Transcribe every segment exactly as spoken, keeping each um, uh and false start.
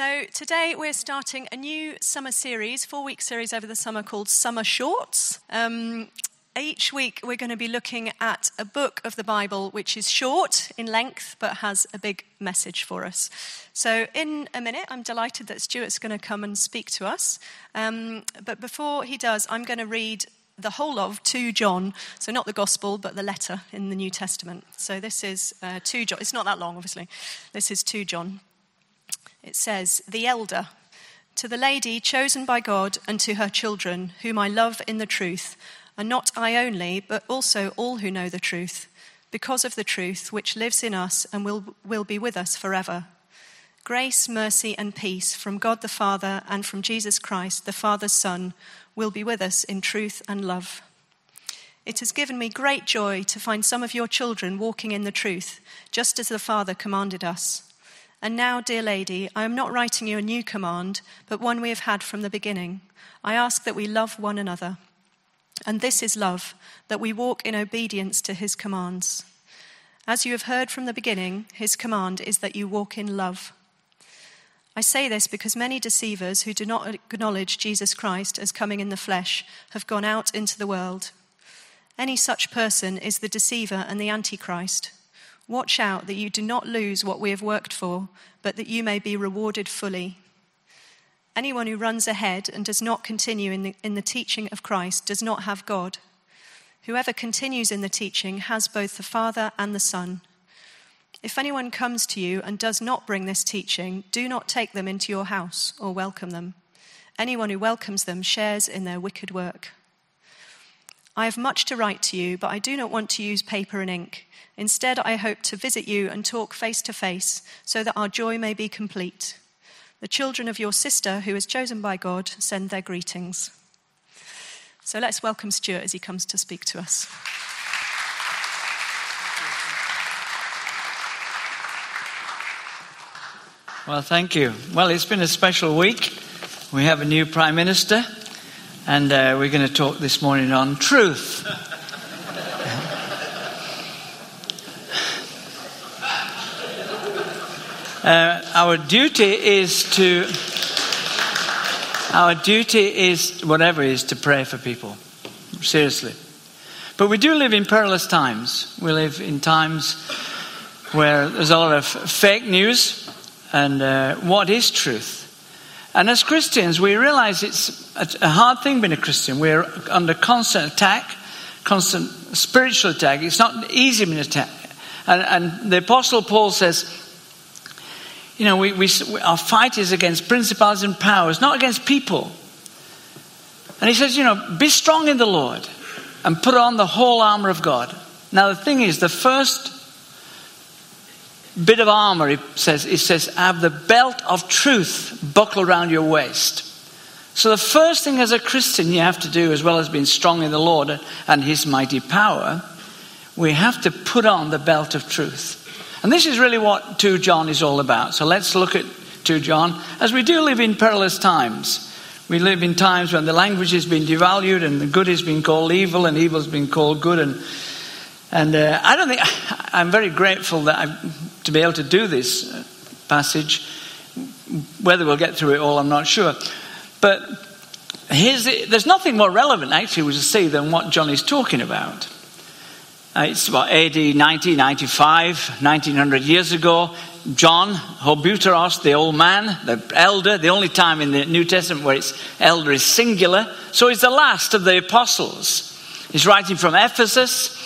So today we're starting a new summer series, four-week series over the summer called Summer Shorts. Um, each week we're going to be looking at a book of the Bible which is short in length but has a big message for us. So in a minute I'm delighted that Stuart's going to come and speak to us. Um, but before he does, I'm going to read the whole of two John, so not the Gospel but the letter in the New Testament. So this is uh, two John. It's not that long, obviously. This is two John. It says, "The elder, to the lady chosen by God and to her children, whom I love in the truth, and not I only, but also all who know the truth, because of the truth which lives in us and will, will be with us forever. Grace, mercy, and peace from God the Father and from Jesus Christ, the Father's Son, will be with us in truth and love. It has given me great joy to find some of your children walking in the truth, just as the Father commanded us. And now, dear lady, I am not writing you a new command, but one we have had from the beginning. I ask that we love one another. And this is love, that we walk in obedience to his commands. As you have heard from the beginning, his command is that you walk in love. I say this because many deceivers who do not acknowledge Jesus Christ as coming in the flesh have gone out into the world. Any such person is the deceiver and the Antichrist. Watch out that you do not lose what we have worked for, but that you may be rewarded fully. Anyone who runs ahead and does not continue in the, in the teaching of Christ does not have God. Whoever continues in the teaching has both the Father and the Son. If anyone comes to you and does not bring this teaching, do not take them into your house or welcome them. Anyone who welcomes them shares in their wicked work. I have much to write to you, but I do not want to use paper and ink. Instead, I hope to visit you and talk face to face, so that our joy may be complete. The children of your sister, who is chosen by God, send their greetings." So let's welcome Stuart as he comes to speak to us. Well, thank you. Well, it's been a special week. We have a new Prime Minister. And uh, we're going to talk this morning on truth. uh, our duty is to, our duty is, whatever is, to pray for people. Seriously. But we do live in perilous times. We live in times where there's a lot of fake news. And uh, what is truth? And as Christians, we realize it's a hard thing being a Christian. We're under constant attack, constant spiritual attack. It's not easy being attacked. And, and the Apostle Paul says, you know, we, we, our fight is against principalities and powers, not against people. And he says, you know, be strong in the Lord and put on the whole armor of God. Now, the thing is, the first bit of armor, it says, it says, have the belt of truth buckled around your waist. So the first thing as a Christian you have to do, as well as being strong in the Lord and his mighty power, we have to put on the belt of truth. And this is really what two John is all about. So let's look at two John. As we do live in perilous times, we live in times when the language has been devalued and the good is being called evil and evil is being called good. And And uh, I don't think, I'm very grateful that I, to be able to do this passage. Whether we'll get through it all, I'm not sure. But here's the, there's nothing more relevant, actually, to see than what John is talking about. Uh, it's about A D nineteen ninety-five, nineteen hundred years ago. John, Hobuteros, the old man, the elder, the only time in the New Testament where it's elder is singular. So he's the last of the apostles. He's writing from Ephesus.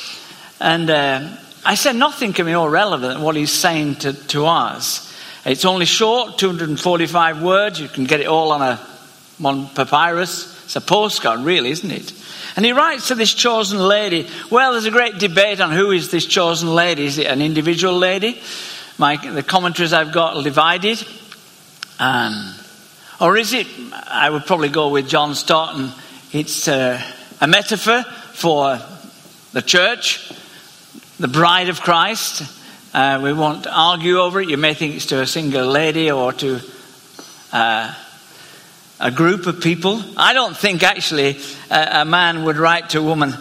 And uh, I said nothing can be more relevant than what he's saying to, to us. It's only short, two hundred forty-five words. You can get it all on a on papyrus. It's a postcard, really, isn't it? And he writes to this chosen lady. Well, there's a great debate on who is this chosen lady. Is it an individual lady? My, the commentaries I've got are divided. Um, or is it, I would probably go with John Stoughton, it's uh, a metaphor for the church, the bride of Christ. Uh, we won't argue over it. You may think it's to a single lady or to uh, a group of people. I don't think, actually, a, a man would write to a woman,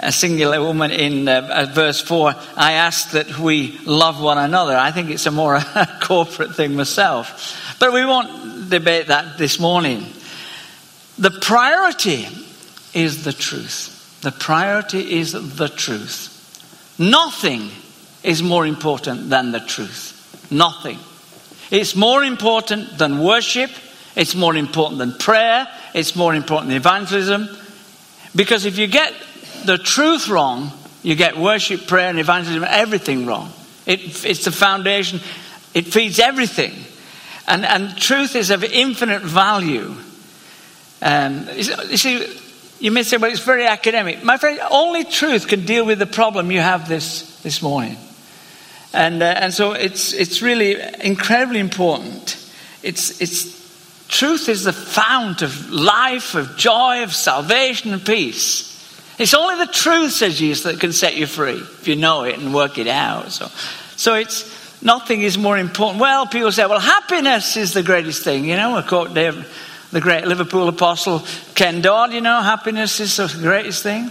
a singular woman in uh, verse four, I ask that we love one another. I think it's a more corporate thing myself. But we won't debate that this morning. The priority is the truth. The priority is the truth. Nothing is more important than the truth. Nothing. It's more important than worship. It's more important than prayer. It's more important than evangelism. Because if you get the truth wrong, you get worship, prayer, and evangelism, everything wrong. It, it's the foundation. It feeds everything. And, and truth is of infinite value. Um, you see, you may say, well, it's very academic. My friend, only truth can deal with the problem you have this, this morning. And uh, and so it's it's really incredibly important. It's it's truth is the fount of life, of joy, of salvation, and peace. It's only the truth, says Jesus, that can set you free if you know it and work it out. So, so it's nothing is more important. Well, people say, well, happiness is the greatest thing. You know, I quote David, the great Liverpool apostle Ken Dodd. You know, happiness is the greatest thing.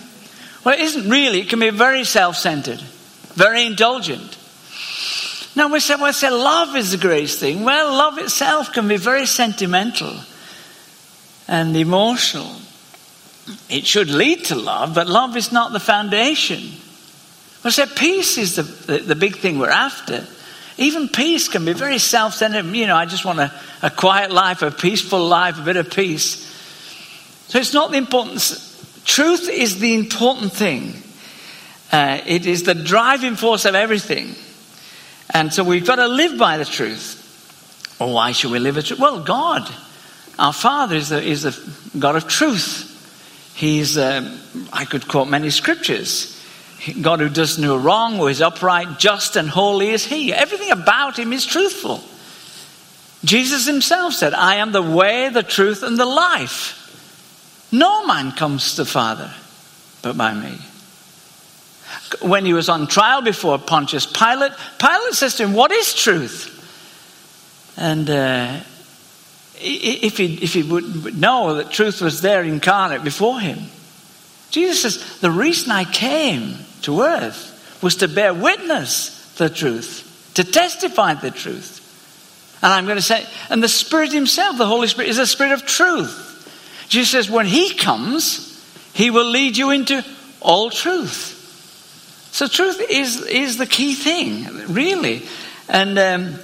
Well, it isn't really. It can be very self-centered, very indulgent. Now we say, well, I say love is the greatest thing. Well, love itself can be very sentimental and emotional. It should lead to love, but love is not the foundation. We say peace is the, the, the big thing we're after. Even peace can be very self-centered. You know, I just want a, a quiet life, a peaceful life, a bit of peace. So it's not the importance. Truth is the important thing. Uh, it is the driving force of everything. And so we've got to live by the truth. Or why should we live by the truth? Well, God, our Father, is the, is the God of truth. He's, um, I could quote many scriptures. God who does no wrong, who is upright, just and holy is he. Everything about him is truthful. Jesus himself said, I am the way, the truth, and the life. No man comes to the Father but by me. When he was on trial before Pontius Pilate, Pilate says to him, what is truth? And uh, if he, if he would know that truth was there incarnate before him. Jesus says, the reason I came to earth was to bear witness to the truth, to testify the truth. And I'm going to say, and the Spirit himself, the Holy Spirit, is a Spirit of truth. Jesus says, when he comes, he will lead you into all truth. So truth is is the key thing, really. And um,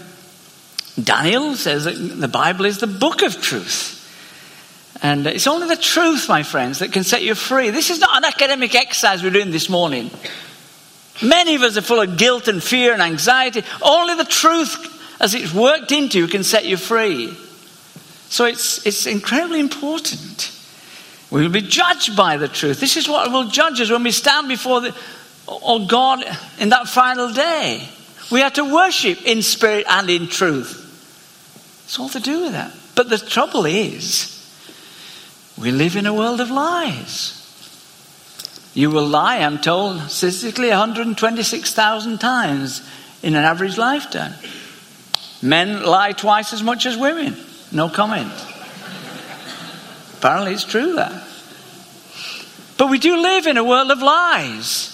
Daniel says that the Bible is the book of truth. And it's only the truth, my friends, that can set you free. This is not an academic exercise we're doing this morning. Many of us are full of guilt and fear and anxiety. Only the truth, as it's worked into you, can set you free. So it's it's incredibly important. We will be judged by the truth. This is what will judge us when we stand before the... or God in that final day. We have to worship in spirit and in truth. It's all to do with that. But the trouble is, we live in a world of lies. You will lie, I'm told, statistically one hundred twenty-six thousand times in an average lifetime. Men lie twice as much as women. No comment. Apparently it's true that. But we do live in a world of lies.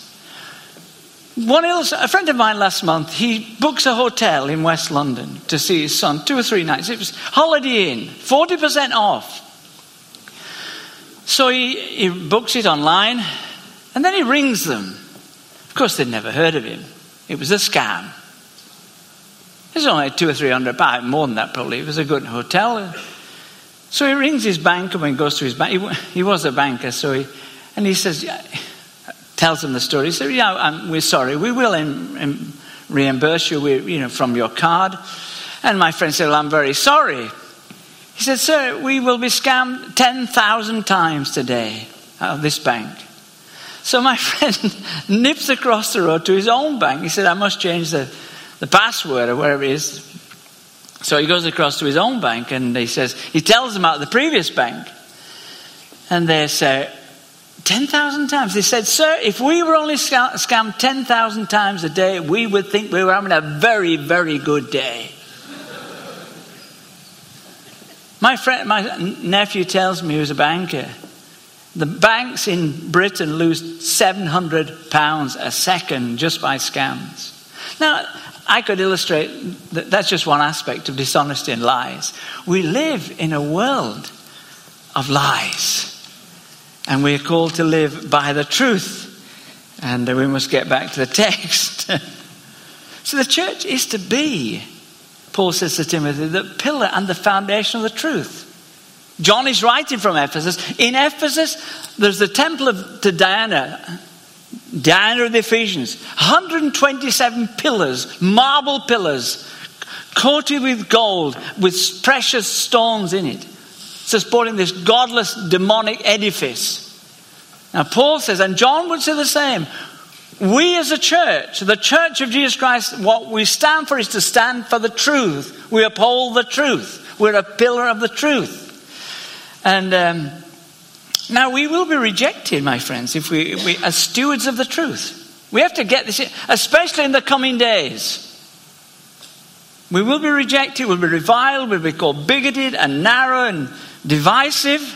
One else, a friend of mine last month, he books a hotel in West London to see his son, two or three nights. It was Holiday Inn, forty percent off. So he, he books it online, and then he rings them. Of course, they'd never heard of him. It was a scam. It was only two or three hundred pounds, more than that probably. It was a good hotel. So he rings his banker when he goes to his bank. He, he was a banker, so he, and he says... Yeah, tells them the story. He said, yeah, I'm, we're sorry. We will in, in reimburse you, we, you know, from your card. And my friend said, well, I'm very sorry. He said, sir, we will be scammed ten thousand times today out of this bank. So my friend nips across the road to his own bank. He said, I must change the, the password or whatever it is. So he goes across to his own bank and he says, he tells them about the previous bank. And they say, ten thousand times. They said, sir, if we were only sc- scammed ten thousand times a day, we would think we were having a very, very good day. My friend, my nephew tells me, who's a banker, The banks in Britain lose seven hundred pounds a second just by scams. Now, I could illustrate that that's just one aspect of dishonesty and lies. We live in a world of lies, and we're called to live by the truth. And we must get back to the text. So the church is to be, Paul says to Timothy, the pillar and the foundation of the truth. John is writing from Ephesus. In Ephesus, there's the temple of, to Diana, Diana of the Ephesians. one hundred twenty-seven pillars, marble pillars, coated with gold, with precious stones in it, supporting this godless, demonic edifice. Now Paul says, and John would say the same, we as a church, the church of Jesus Christ, what we stand for is to stand for the truth. We uphold the truth. We're a pillar of the truth. And um, now we will be rejected, my friends, if we, if we as stewards of the truth. We have to get this in, especially in the coming days. We will be rejected, we'll be reviled, we'll be called bigoted and narrow and divisive.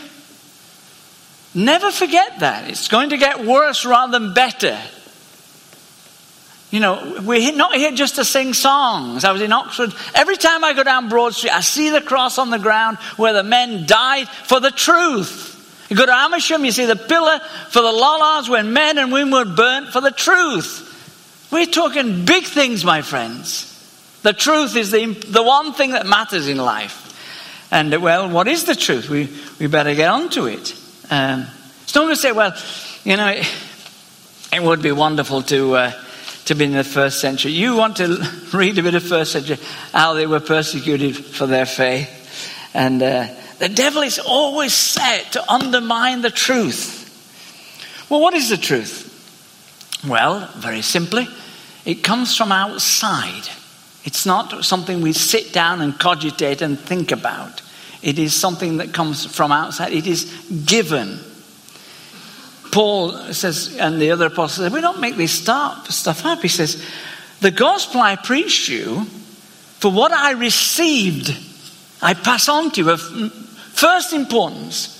Never forget that. It's going to get worse rather than better. You know, we're not here just to sing songs. I was in Oxford. Every time I go down Broad Street, I see the cross on the ground where the men died for the truth. You go to Amersham, you see the pillar for the Lollards when men and women were burnt for the truth. We're talking big things, my friends. The truth is the, the one thing that matters in life. And, well, what is the truth? We, we better get on to it. Um, it's not going to say, well, you know, it, it would be wonderful to uh, to be in the first century. You want to read a bit of first century, how they were persecuted for their faith. And uh, the devil is always set to undermine the truth. Well, what is the truth? Well, very simply, it comes from outside. It's not something we sit down and cogitate and think about. It is something that comes from outside. It is given. Paul says, and the other apostles, we don't make this stuff up. He says, the gospel I preached you, for what I received, I pass on to you of first importance,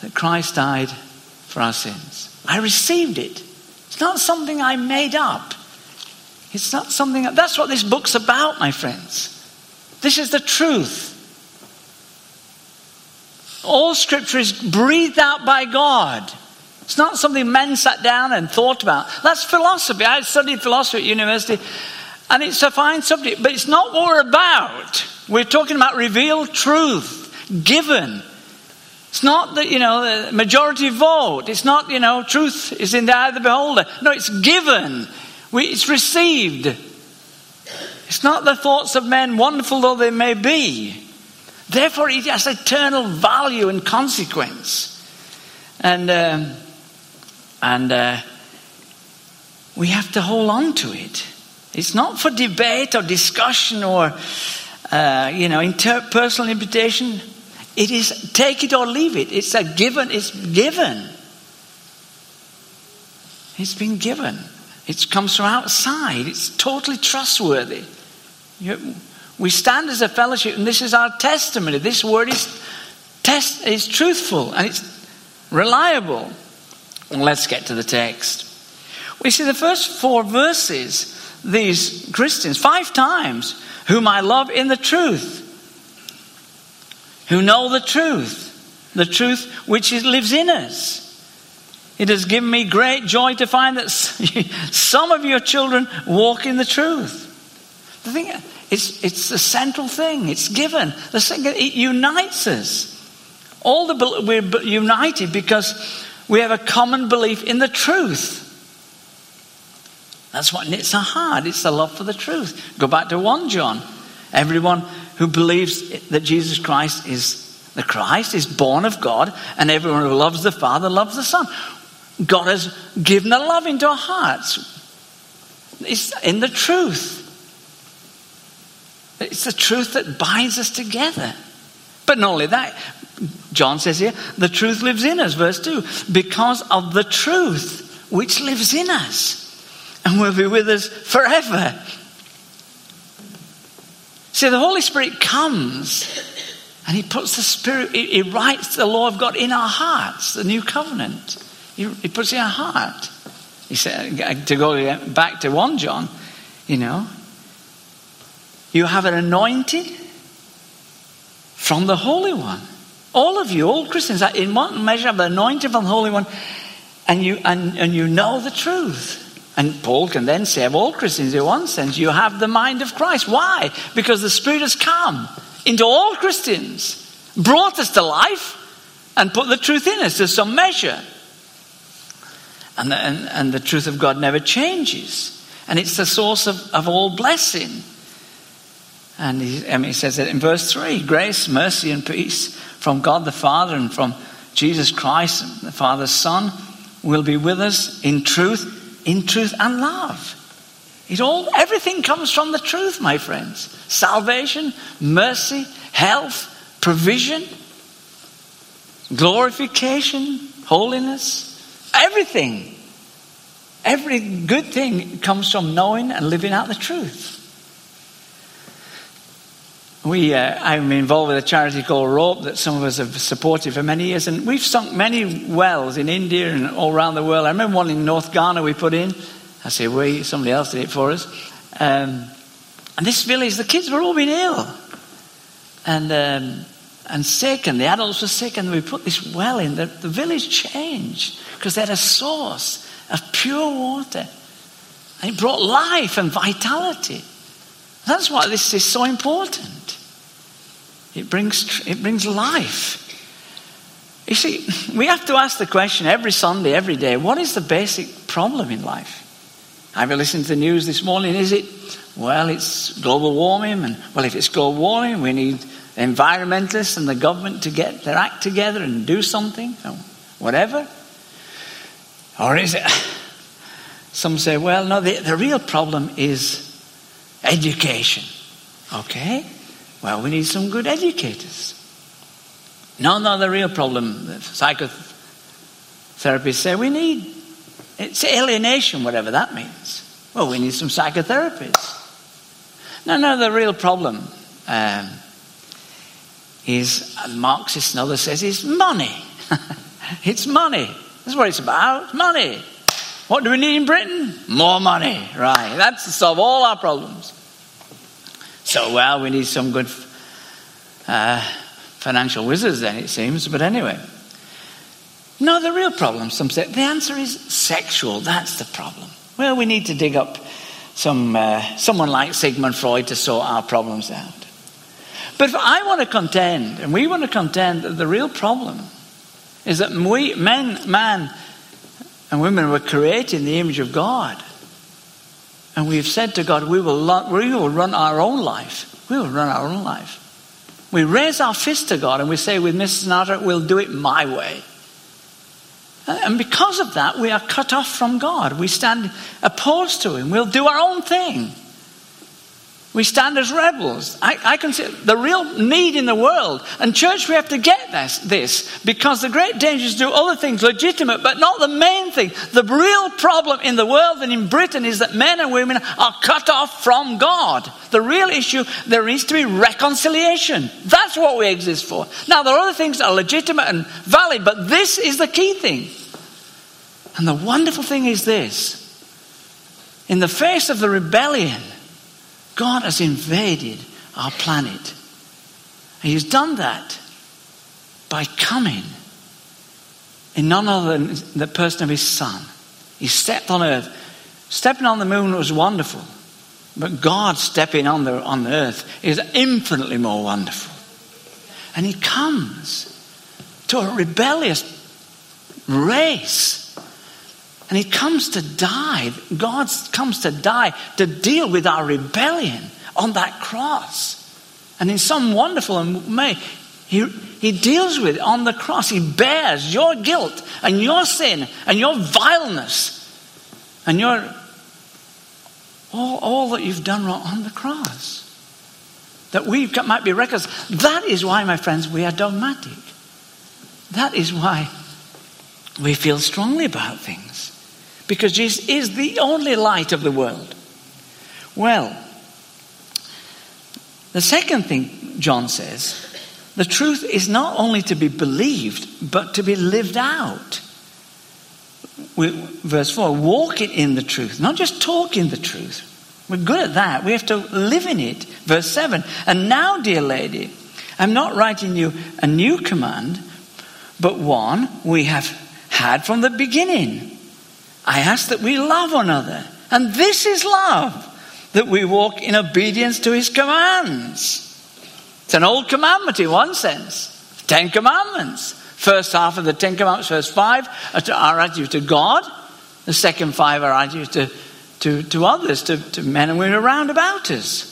that Christ died for our sins. I received it. It's not something I made up. It's not something, that's what this book's about, my friends. This is the truth. All scripture is breathed out by God. It's not something men sat down and thought about. That's philosophy. I studied philosophy at university, and it's a fine subject, but it's not what we're about. We're talking about revealed truth, given. It's not that, you know, the majority vote. It's not, you know, truth is in the eye of the beholder. No, it's given. We, it's received. It's not the thoughts of men, wonderful though they may be. Therefore, it has eternal value and consequence. And um, and uh, we have to hold on to it. It's not for debate or discussion or, uh, you know, inter- personal imputation. It is take it or leave it. It's a given. It's given. It's been given. It comes from outside. It's totally trustworthy. You're, We stand as a fellowship, and this is our testimony. This word is test is truthful and it's reliable. Well, let's get to the text. We see the first four verses, these Christians, five times, whom I love in the truth, who know the truth, the truth which is, lives in us. It has given me great joy to find that some of your children walk in the truth. The thing It's it's the central thing. It's given. The thing, it unites us. All the we're united because we have a common belief in the truth. That's what knits our heart. It's the love for the truth. Go back to First John. Everyone who believes that Jesus Christ is the Christ is born of God, and everyone who loves the Father loves the Son. God has given a love into our hearts. It's in the truth. It's the truth that binds us together. But not only that, John says here, the truth lives in us, verse two, because of the truth which lives in us and will be with us forever. See, the Holy Spirit comes And he puts the Spirit, he writes the law of God in our hearts, the new covenant. He, he puts it in our heart. He said, to go back to First John, you know, you have an anointing from the Holy One. All of you, all Christians, are in one measure have the anointing from the Holy One, and you and, and you know the truth. And Paul can then say of all Christians, in one sense, you have the mind of Christ. Why? Because the Spirit has come into all Christians, brought us to life, and put the truth in us to some measure. And the, and, and the truth of God never changes. And it's the source of, of all blessing. And he, I mean, he says it in verse three, grace, mercy, and peace from God the Father and from Jesus Christ, the Father's Son, will be with us in truth, in truth and love. It all, everything comes from the truth, my friends. Salvation, mercy, health, provision, glorification, holiness, everything. Every good thing comes from knowing and living out the truth. We, uh, I'm involved with a charity called Rope that some of us have supported for many years, and we've sunk many wells in India and all around the world. I remember one in North Ghana we put in. I say we, somebody else did it for us. Um, and this village, the kids were all been ill and um, and sick, and the adults were sick, and we put this well in. The, the village changed because they had a source of pure water, and it brought life and vitality. That's why this is so important. It brings it brings life. You see, we have to ask the question every Sunday, every day, what is the basic problem in life? I've been listening to the news this morning. Is it, well, it's global warming, and well, if it's global warming, we need environmentalists and the government to get their act together and do something, or whatever. Or is it, some say, well, no, the, the real problem is education. Okay, well, we need some good educators. No, no, the real problem, the psychotherapists say we need, it's alienation, whatever that means. Well, we need some psychotherapists. No, no, the real problem um, is, Marxist and others says, is money. It's money. That's what it's about, money. What do we need in Britain? More money, right. That's to solve all our problems. So, well, we need some good uh, financial wizards then, it seems. But anyway. No, the real problem, some say, the answer is sexual. That's the problem. Well, we need to dig up some uh, someone like Sigmund Freud to sort our problems out. But if I want to contend, and we want to contend, that the real problem is that we, men, man, and women were created in the image of God. And we've said to God, we will, lo- we will run our own life. We will run our own life. We raise our fist to God and we say with Missus Natter, we'll do it my way. And because of that, we are cut off from God. We stand opposed to him. We'll do our own thing. We stand as rebels. I, I consider the real need in the world. And church, we have to get this, this because the great danger is to do other things legitimate, but not the main thing. The real problem in the world and in Britain is that men and women are cut off from God. The real issue, there needs to be reconciliation. That's what we exist for. Now, there are other things that are legitimate and valid, but this is the key thing. And the wonderful thing is this. In the face of the rebellion, God has invaded our planet. And he's done that by coming in none other than the person of his Son. He stepped on earth. Stepping on the moon was wonderful. But God stepping on the on the earth is infinitely more wonderful. And he comes to a rebellious race. And he comes to die. God comes to die to deal with our rebellion on that cross. And in some wonderful way, he, he deals with it on the cross. He bears your guilt and your sin and your vileness and your all, all that you've done wrong on the cross. That we might be reconciled. That is why, my friends, we are dogmatic. That is why we feel strongly about things. Because Jesus is the only light of the world. Well, the second thing John says The truth is not only to be believed, but to be lived out. We, verse four, walking in the truth, not just talking the truth. We're good at that. We have to live in it. Verse seven, and now, dear lady, I'm not writing you a new command, but one we have had from the beginning. I ask that we love one another. And this is love, that we walk in obedience to his commands. It's an old commandment in one sense. Ten Commandments. First half of the Ten Commandments, first five, are attitude to God. The second five are attitude to, to, to others, to, to men and women around about us.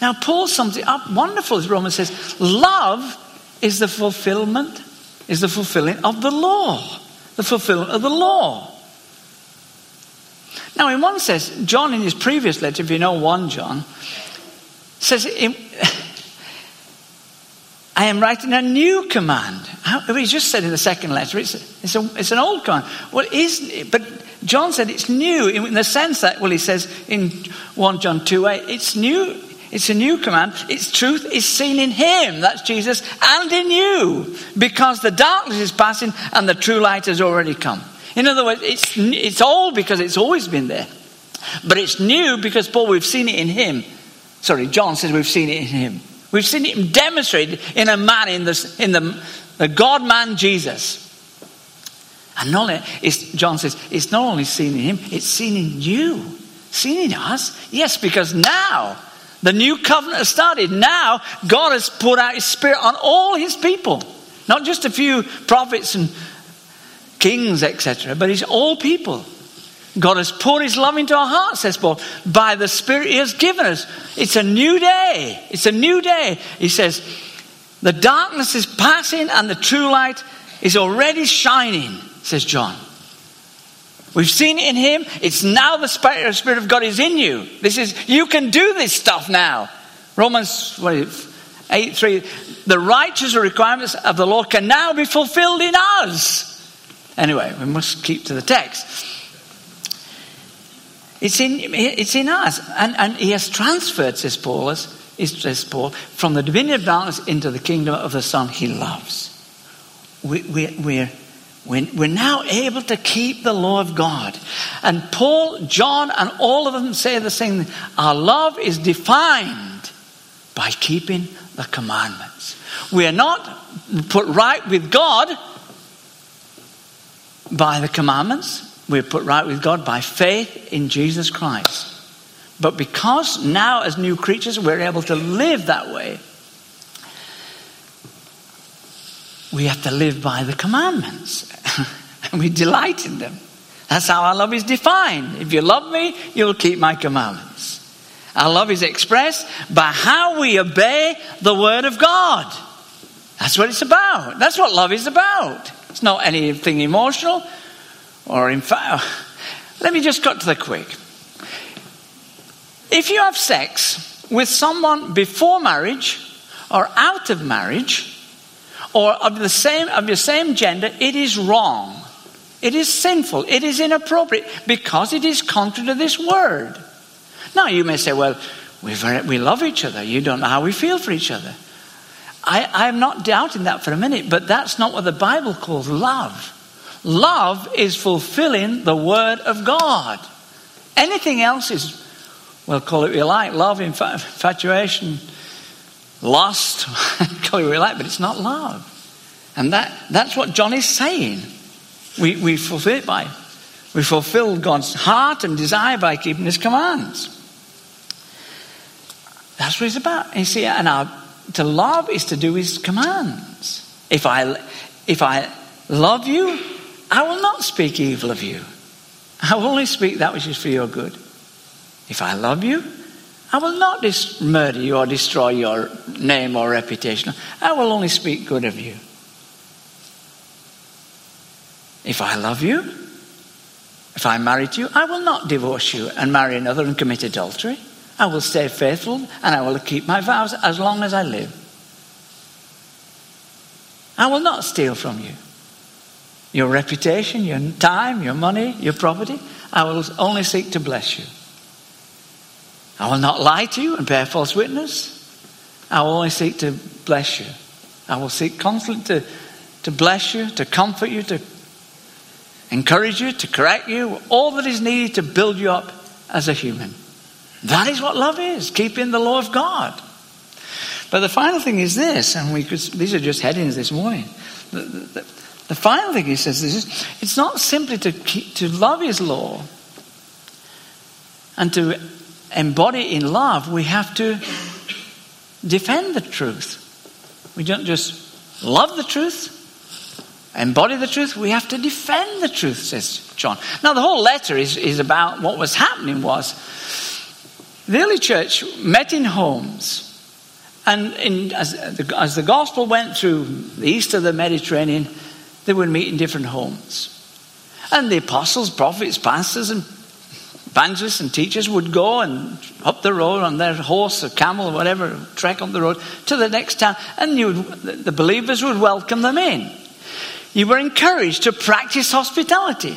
Now Paul sums it up wonderful. Romans says, love is the fulfillment, is the fulfilling of the law. The fulfillment of the law. Now in one sense, John in his previous letter, if you know First John, says, in, I am writing a new command. How, he just said in the second letter, it's, it's, a, it's an old command. Well, isn't, but John said it's new in the sense that, well, he says in First John two eight, it's new. It's a new command. Its truth is seen in him, that's Jesus, and in you, because the darkness is passing and the true light has already come. In other words, it's it's old because it's always been there. But it's new because, Paul, we've seen it in him. Sorry, John says we've seen it in him. We've seen it demonstrated in a man, in the, in the, the God-man Jesus. And not only, it's, John says, it's not only seen in him, it's seen in you. Seen in us? Yes, because now the new covenant has started. Now, God has poured out his spirit on all his people. Not just a few prophets and kings, et cetera, but it's all people. God has poured his love into our hearts, says Paul, by the spirit he has given us. It's a new day. It's a new day. He says, the darkness is passing and the true light is already shining, says John. We've seen it in him. It's now the Spirit of God is in you. This is, you can do this stuff now. Romans eight three. The righteous requirements of the law can now be fulfilled in us. Anyway, we must keep to the text. It's in, it's in us. And, and he has transferred, says Paul, says Paul, from the dominion of darkness into the kingdom of the Son he loves. We, we, we're... We're now able to keep the law of God. And Paul, John, and all of them say the same thing. Our love is defined by keeping the commandments. We are not put right with God by the commandments. We're put right with God by faith in Jesus Christ. But because now as new creatures we're able to live that way, we have to live by the commandments. And we delight in them. That's how our love is defined. If you love me, you'll keep my commandments. Our love is expressed by how we obey the word of God. That's what it's about. That's what love is about. It's not anything emotional or in fact. Let me just cut to the quick. If you have sex with someone before marriage or out of marriage, or of the same of your same gender, it is wrong. It is sinful. It is inappropriate because it is contrary to this word. Now you may say, well, we very, we love each other. You don't know how we feel for each other. I am not doubting that for a minute, but that's not what the Bible calls love. Love is fulfilling the word of God. Anything else is, well, call it what you like, love, infatuation, lust, call it what you like, but it's not love. And that, that's what John is saying. We, we fulfill it by, we fulfill God's heart and desire by keeping his commands. That's what it's about. You see, and our, to love is to do his commands. If I, if I love you, I will not speak evil of you. I will only speak that which is for your good. If I love you, I will not dis- murder you or destroy your name or reputation. I will only speak good of you. If I love you, if I married you, I will not divorce you and marry another and commit adultery. I will stay faithful and I will keep my vows as long as I live. I will not steal from you. Your reputation, your time, your money, your property, I will only seek to bless you. I will not lie to you and bear false witness. I will only seek to bless you. I will seek constantly to, to bless you, to comfort you, to encourage you, to correct you, all that is needed to build you up as a human. That is what love is, keeping the law of God. But the final thing is this, and we could, these are just headings this morning. The, the, the final thing he says is, it's not simply to keep, to love his law and to embody in love. We have to defend the truth. We don't just love the truth, embody the truth. We have to defend the truth, says John. Now, the whole letter is, is about what was happening was the early church met in homes. And in, as, the, as the gospel went through the east of the Mediterranean, they would meet in different homes. And the apostles, prophets, pastors, and evangelists and teachers would go and up the road on their horse or camel or whatever, trek up the road to the next town. And you would, the believers would welcome them in. You were encouraged to practice hospitality.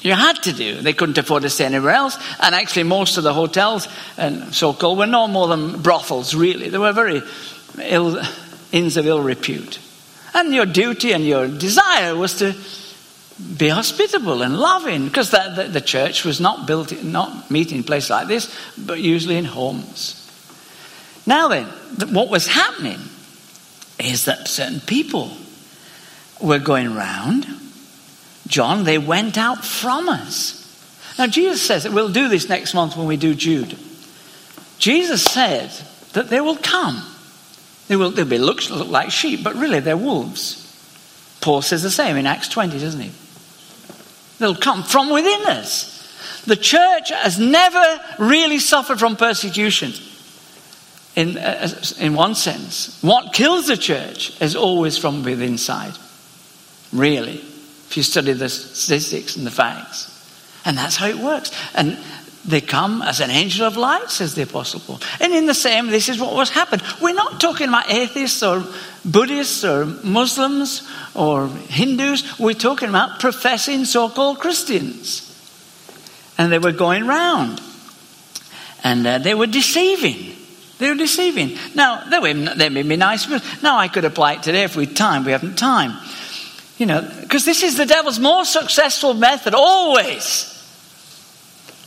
You had to do. They couldn't afford to stay anywhere else. And actually most of the hotels and so-called were no more than brothels, really. They were very ill, inns of ill repute. And your duty and your desire was to be hospitable and loving, because the, the, the church was not built, in, not meeting in places like this, but usually in homes. Now then, what was happening is that certain people were going round. John, they went out from us. Now Jesus says that we'll do this next month when we do Jude. Jesus said that they will come. They will they'll be look, look like sheep, but really they're wolves. Paul says the same in Acts twenty, doesn't he? They'll come from within us. The church has never really suffered from persecution. In uh, in one sense, what kills the church is always from within inside. Really. If you study the statistics and the facts. And that's how it works. And they come as an angel of light, says the Apostle Paul. And in the same, this is what was happened. We're not talking about atheists or Buddhists or Muslims or Hindus. We're talking about professing so-called Christians. And they were going round. And uh, they were deceiving. They were deceiving. Now, they, were, they made me nice. Now, I could apply it today if we had time. We haven't time. You know, because this is the devil's more successful method, always.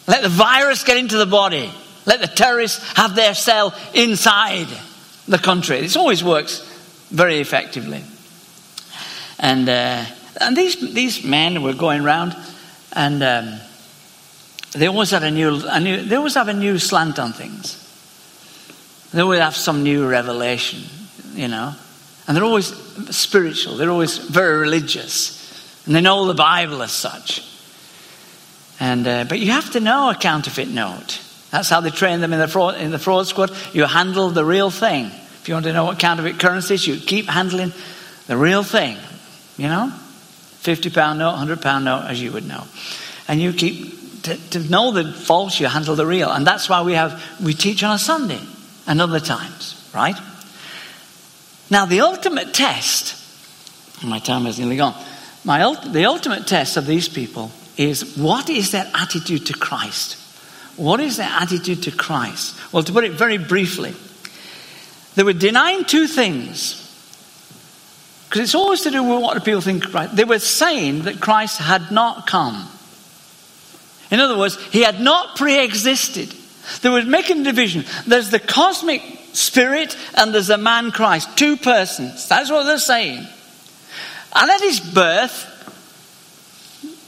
Let the virus get into the body. Let the terrorists have their cell inside the country. This always works very effectively. And uh, and these these men were going around, and um, they always had a new, a new they always have a new slant on things. They always have some new revelation, you know. And they're always spiritual. They're always very religious. And they know the Bible as such. And uh, but you have to know a counterfeit note. That's how they train them in the fraud, in the fraud squad. You handle the real thing. If you want to know what counterfeit currency is, you keep handling the real thing. You know? fifty pound note, one hundred pound note, as you would know. And you keep... To, to know the false, you handle the real. And that's why we have we teach on a Sunday and other times. Right? Now, the ultimate test, my time has nearly gone, my ult- the ultimate test of these people is, what is their attitude to Christ? What is their attitude to Christ? Well, to put it very briefly, they were denying two things. Because it's always to do with what do people think of Christ. They were saying that Christ had not come. In other words, he had not pre-existed. They were making a division. There's the cosmic spirit and there's a man Christ, two persons. That's what they're saying. And at his birth,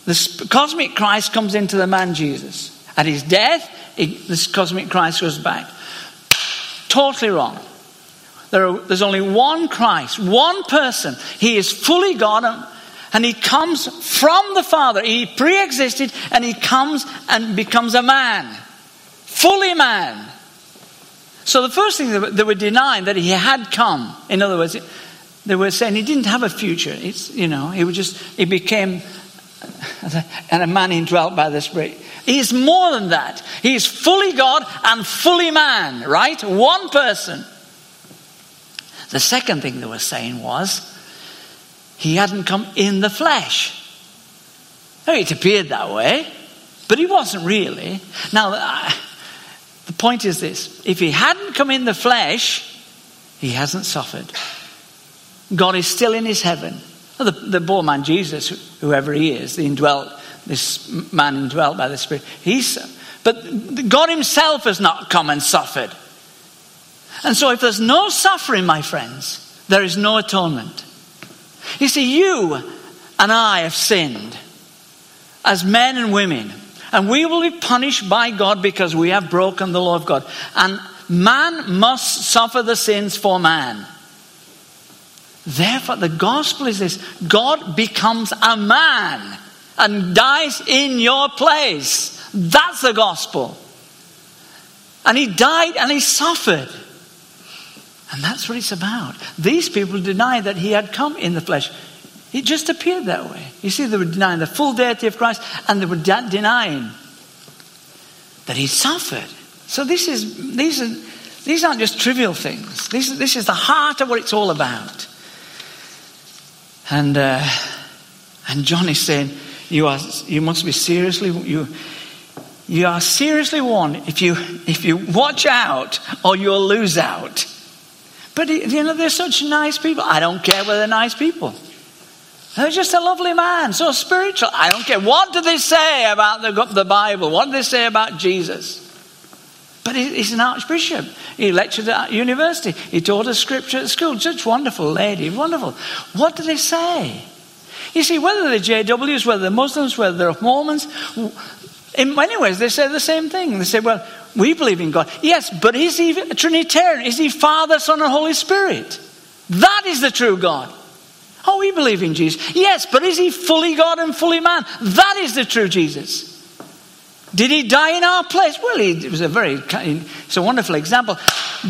the cosmic Christ comes into the man Jesus. At his death, it, this cosmic Christ goes back. Totally wrong. There are, there's only one Christ, one person. He is fully God, and, and he comes from the Father. He pre-existed, and he comes and becomes a man, fully man. So the first thing, they were denying that he had come. In other words, they were saying he didn't have a future. It's, you know, he was just, he became and a man indwelt by the Spirit. He is more than that. He is fully God and fully man, right? One person. The second thing they were saying was he hadn't come in the flesh. Oh, it appeared that way, but he wasn't really. Now, I, the point is this. If he hadn't come in the flesh, he hasn't suffered. God is still in his heaven. The, the born man Jesus, whoever he is, the indwelt, this man indwelt by the Spirit, he's, but God himself has not come and suffered. And so if there's no suffering, my friends, there is no atonement. You see, you and I have sinned as men and women, and we will be punished by God because we have broken the law of God. And man must suffer the sins for man. Therefore, the gospel is this: God becomes a man and dies in your place. That's the gospel. And he died and he suffered. And that's what it's about. These people deny that he had come in the flesh. It just appeared that way. You see, they were denying the full deity of Christ, and they were de- denying that he suffered. So this is these are these aren't just trivial things. This is, this is the heart of what it's all about. And uh, and John is saying, you are you must be seriously you you are seriously warned if you if you watch out or you'll lose out. But you know, they're such nice people. I don't care whether they're nice people. They're just a lovely man, so spiritual. I don't care. What do they say about the, the Bible? What do they say about Jesus? But he, he's an archbishop. He lectured at university. He taught us scripture at school. Such wonderful lady, wonderful. What do they say? You see, whether they're J Ws, whether they're Muslims, whether they're Mormons, in many ways they say the same thing. They say, well, we believe in God. Yes, but is he a Trinitarian? Is he Father, Son, and Holy Spirit? That is the true God. Oh, we believe in Jesus. Yes, but is he fully God and fully man? That is the true Jesus. Did he die in our place? Well, he it was a very, it's a wonderful example.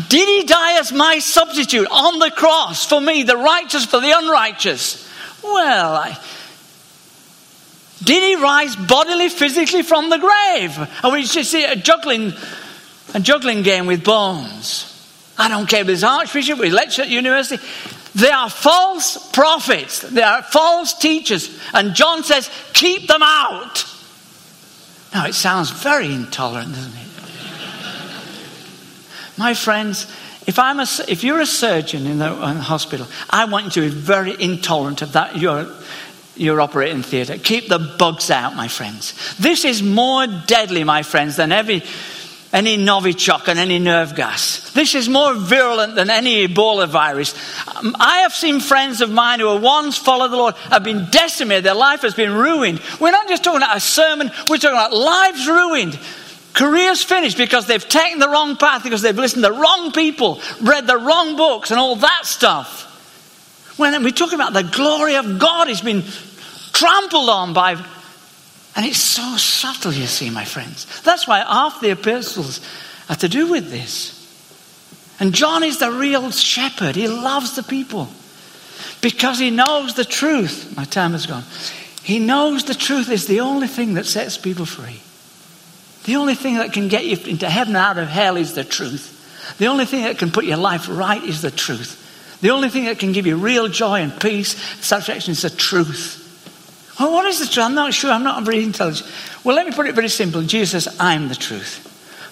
Did he die as my substitute on the cross for me, the righteous for the unrighteous? Well, I... Did he rise bodily, physically from the grave? And we just see a juggling, a juggling game with bones. I don't care if he's archbishop, we lecture at university. They are false prophets. They are false teachers. And John says, keep them out. Now, it sounds very intolerant, doesn't it? My friends, if I'm a, if you're a surgeon in the, in the hospital, I want you to be very intolerant of that. You're... Your operating theatre. Keep the bugs out, my friends. This is more deadly, my friends, than every any Novichok and any nerve gas. This is more virulent than any Ebola virus. I have seen friends of mine who have once followed the Lord have been decimated. Their life has been ruined. We're not just talking about a sermon. We're talking about lives ruined. Careers finished because they've taken the wrong path, because they've listened to the wrong people, read the wrong books and all that stuff. When we talk about the glory of God, it's been trampled on by... And it's so subtle, you see, my friends. That's why half the epistles have to do with this. And John is the real shepherd. He loves the people. Because he knows the truth. My time has gone. He knows the truth is the only thing that sets people free. The only thing that can get you into heaven and out of hell is the truth. The only thing that can put your life right is the truth. The only thing that can give you real joy and peace, satisfaction, is the truth. Well, what is the truth? I'm not sure. I'm not very intelligent. Well, let me put it very simply. Jesus says, I'm the truth.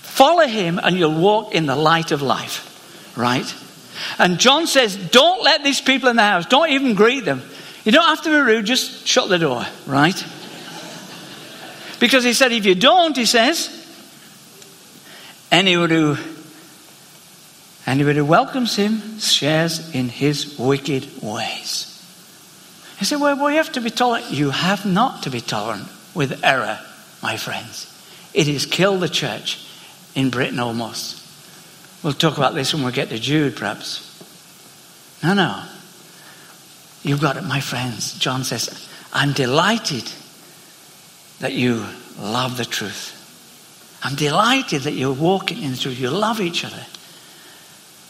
Follow him and you'll walk in the light of life. Right? And John says, don't let these people in the house. Don't even greet them. You don't have to be rude. Just shut the door. Right? Because he said, if you don't, he says, anyone who... Anybody who welcomes him shares in his wicked ways. You say, well, we have to be tolerant. You have not to be tolerant with error, my friends. It has killed the church in Britain almost. We'll talk about this when we get to Jude, perhaps. No, no. You've got it, my friends. John says, I'm delighted that you love the truth. I'm delighted that you're walking in the truth. You love each other.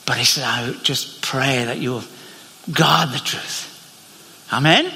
But he said, I just pray that you'll guard the truth. Amen?